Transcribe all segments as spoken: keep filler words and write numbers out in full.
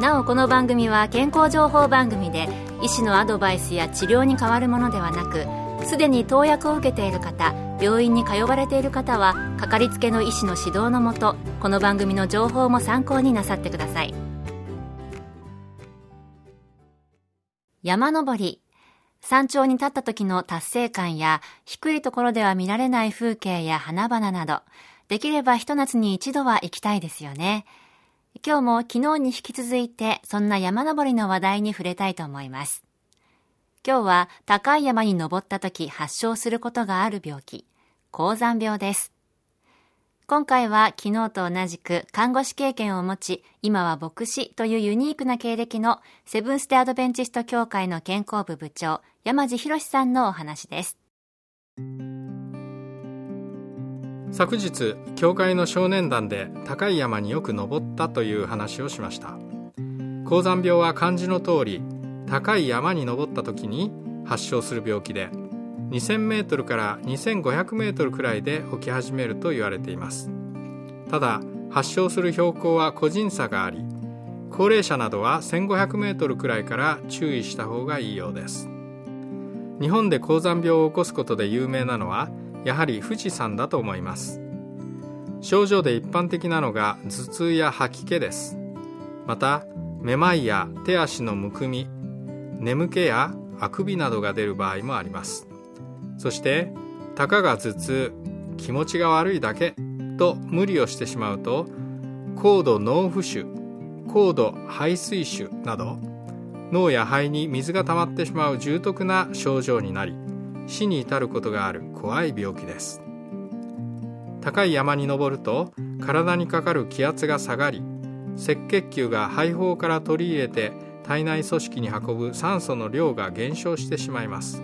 なおこの番組は健康情報番組で、医師のアドバイスや治療に代わるものではなく、すでに投薬を受けている方、病院に通われている方はかかりつけの医師の指導のもと、この番組の情報も参考になさってください。山登り、山頂に立った時の達成感や、低いところでは見られない風景や花々など、できればひと夏に一度は行きたいですよね。今日も昨日に引き続いて、そんな山登りの話題に触れたいと思います。今日は高い山に登った時発症することがある病気、高山病です。今回は昨日と同じく看護師経験を持ち、今は牧師というユニークな経歴のセブンス・デー・アドベンチスト教会の健康部部長、山地博さんのお話です。昨日、教会の少年団で高い山によく登ったという話をしました。高山病は漢字の通り、高い山に登った時に発症する病気で、にせんメートルからにせんごひゃくメートルくらいで起き始めると言われています。ただ、発症する標高は個人差があり、高齢者などはせんごひゃくメートルくらいから注意した方がいいようです。日本で高山病を起こすことで有名なのは、やはり富士山だと思います。症状で一般的なのが頭痛や吐き気です。まためまいや手足のむくみ、眠気やあくびなどが出る場合もあります。そしてたかが頭痛、気持ちが悪いだけと無理をしてしまうと、高度脳浮腫、高度肺水腫など脳や肺に水が溜まってしまう重篤な症状になり、死に至ることがある怖い病気です。高い山に登ると体にかかる気圧が下がり、赤血球が肺胞から取り入れて体内組織に運ぶ酸素の量が減少してしまいます。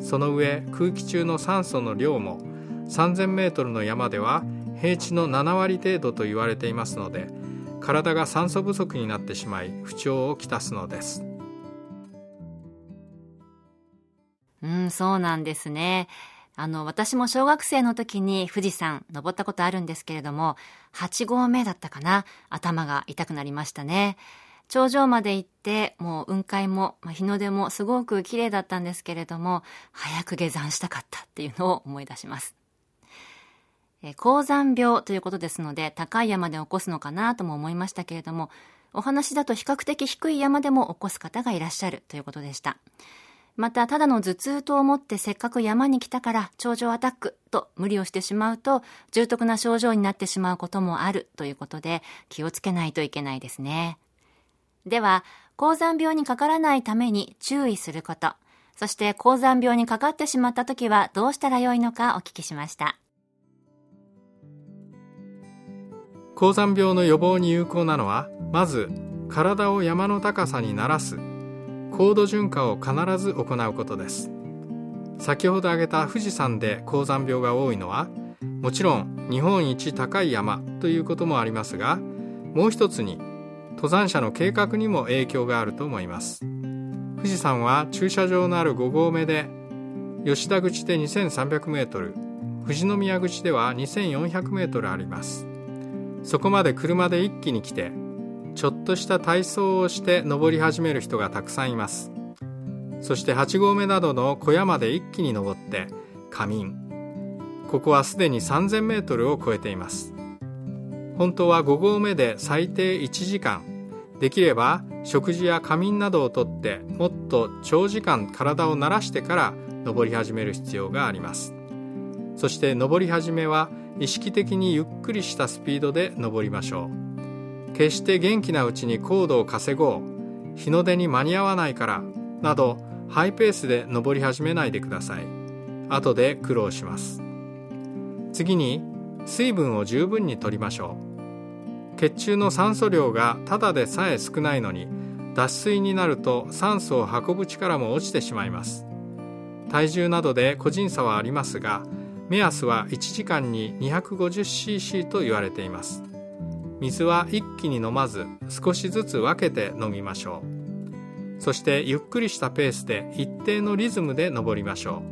その上、空気中の酸素の量もさんぜんメートルの山では平地のななわり程度と言われていますので、体が酸素不足になってしまい不調をきたすのです。うん、そうなんですね。あの、私も小学生の時に富士山登ったことあるんですけれども、はちごうめだったかな、頭が痛くなりましたね。頂上まで行って、もう雲海も、まあ、日の出もすごく綺麗だったんですけれども、早く下山したかったっていうのを思い出します。え、高山病ということですので、高い山で起こすのかなとも思いましたけれども、お話だと比較的低い山でも起こす方がいらっしゃるということでした。また、ただの頭痛と思ってせっかく山に来たから頂上アタックと無理をしてしまうと、重篤な症状になってしまうこともあるということで、気をつけないといけないですね。では、高山病にかからないために注意すること、そして高山病にかかってしまったときはどうしたらよいのかお聞きしました。高山病の予防に有効なのは、まず体を山の高さに慣らす高度循環を必ず行うことです。先ほど挙げた富士山で高山病が多いのは、もちろん日本一高い山ということもありますが、もう一つに登山者の計画にも影響があると思います。富士山は駐車場のあるごごうめで、吉田口でにせんさんびゃくメートル、富士宮口ではにせんよんひゃくメートルあります。そこまで車で一気に来て、ちょっとした体操をして登り始める人がたくさんいます。そしてはちごうめなどの小山で一気に登って仮眠、ここはすでにさんぜんメートルを超えています。本当はごごうめで最低いちじかん、できれば食事や仮眠などをとって、もっと長時間体を慣らしてから登り始める必要があります。そして登り始めは意識的にゆっくりしたスピードで登りましょう。決して元気なうちに高度を稼ごう、日の出に間に合わないからなどハイペースで登り始めないでください。後で苦労します。次に水分を十分に摂りましょう。血中の酸素量がただでさえ少ないのに、脱水になると酸素を運ぶ力も落ちてしまいます。体重などで個人差はありますが、目安はいちじかんに にひゃくごじゅっシーシー と言われています。水は一気に飲まず、少しずつ分けて飲みましょう。そしてゆっくりしたペースで一定のリズムで登りましょ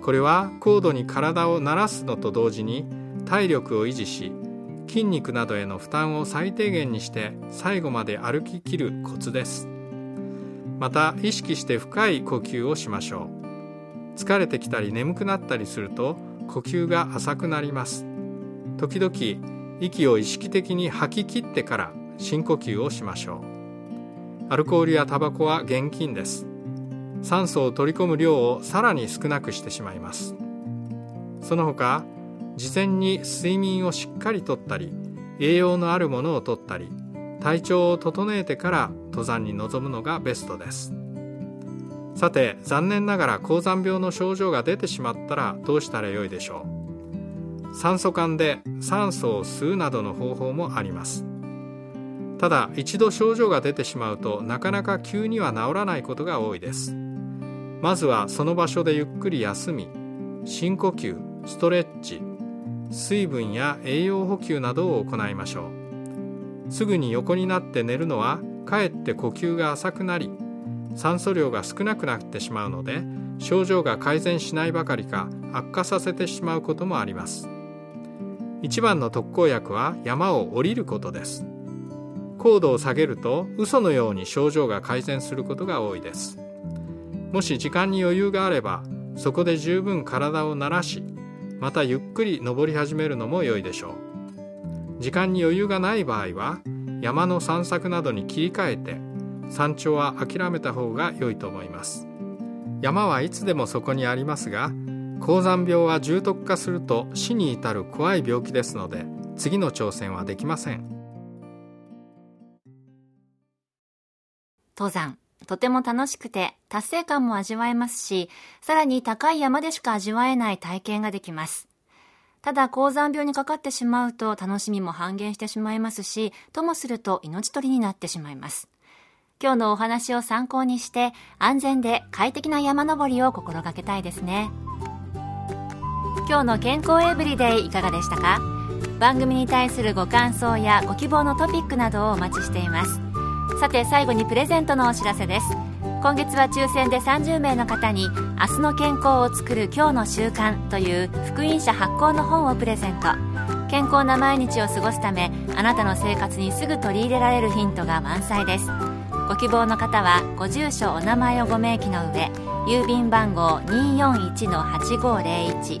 う。これは高度に体を慣らすのと同時に体力を維持し、筋肉などへの負担を最低限にして最後まで歩き切るコツです。また意識して深い呼吸をしましょう。疲れてきたり眠くなったりすると呼吸が浅くなります。時々息を意識的に吐き切ってから深呼吸をしましょう。アルコールやタバコは厳禁です。酸素を取り込む量をさらに少なくしてしまいます。その他、事前に睡眠をしっかりとったり、栄養のあるものをとったり、体調を整えてから登山に臨むのがベストです。さて、残念ながら高山病の症状が出てしまったらどうしたらよいでしょう。酸素缶で酸素を吸うなどの方法もあります。ただ、一度症状が出てしまうとなかなか急には治らないことが多いです。まずはその場所でゆっくり休み、深呼吸、ストレッチ、水分や栄養補給などを行いましょう。すぐに横になって寝るのはかえって呼吸が浅くなり、酸素量が少なくなってしまうので、症状が改善しないばかりか悪化させてしまうこともあります。一番の特効薬は山を降りることです。高度を下げると嘘のように症状が改善することが多いです。もし時間に余裕があれば、そこで十分体を慣らし、またゆっくり登り始めるのも良いでしょう。時間に余裕がない場合は山の散策などに切り替えて、山頂は諦めた方が良いと思います。山はいつでもそこにありますが、高山病は重篤化すると死に至る怖い病気ですので、次の挑戦はできません。登山、とても楽しくて達成感も味わえますし、さらに高い山でしか味わえない体験ができます。ただ、高山病にかかってしまうと楽しみも半減してしまいますし、ともすると命取りになってしまいます。今日のお話を参考にして、安全で快適な山登りを心がけたいですね。今日の健康エブリデイいかがでしたか？番組に対するご感想やご希望のトピックなどをお待ちしています。さて、最後にプレゼントのお知らせです。今月は抽選でさんじゅうめいの方に明日の健康をつくる今日の習慣という福音社発行の本をプレゼント。健康な毎日を過ごすため、あなたの生活にすぐ取り入れられるヒントが満載です。ご希望の方はご住所、お名前をご明記の上、郵便番号 にーよんいちのはちごーぜろいち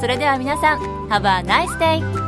それでは皆さん、 Have a nice day!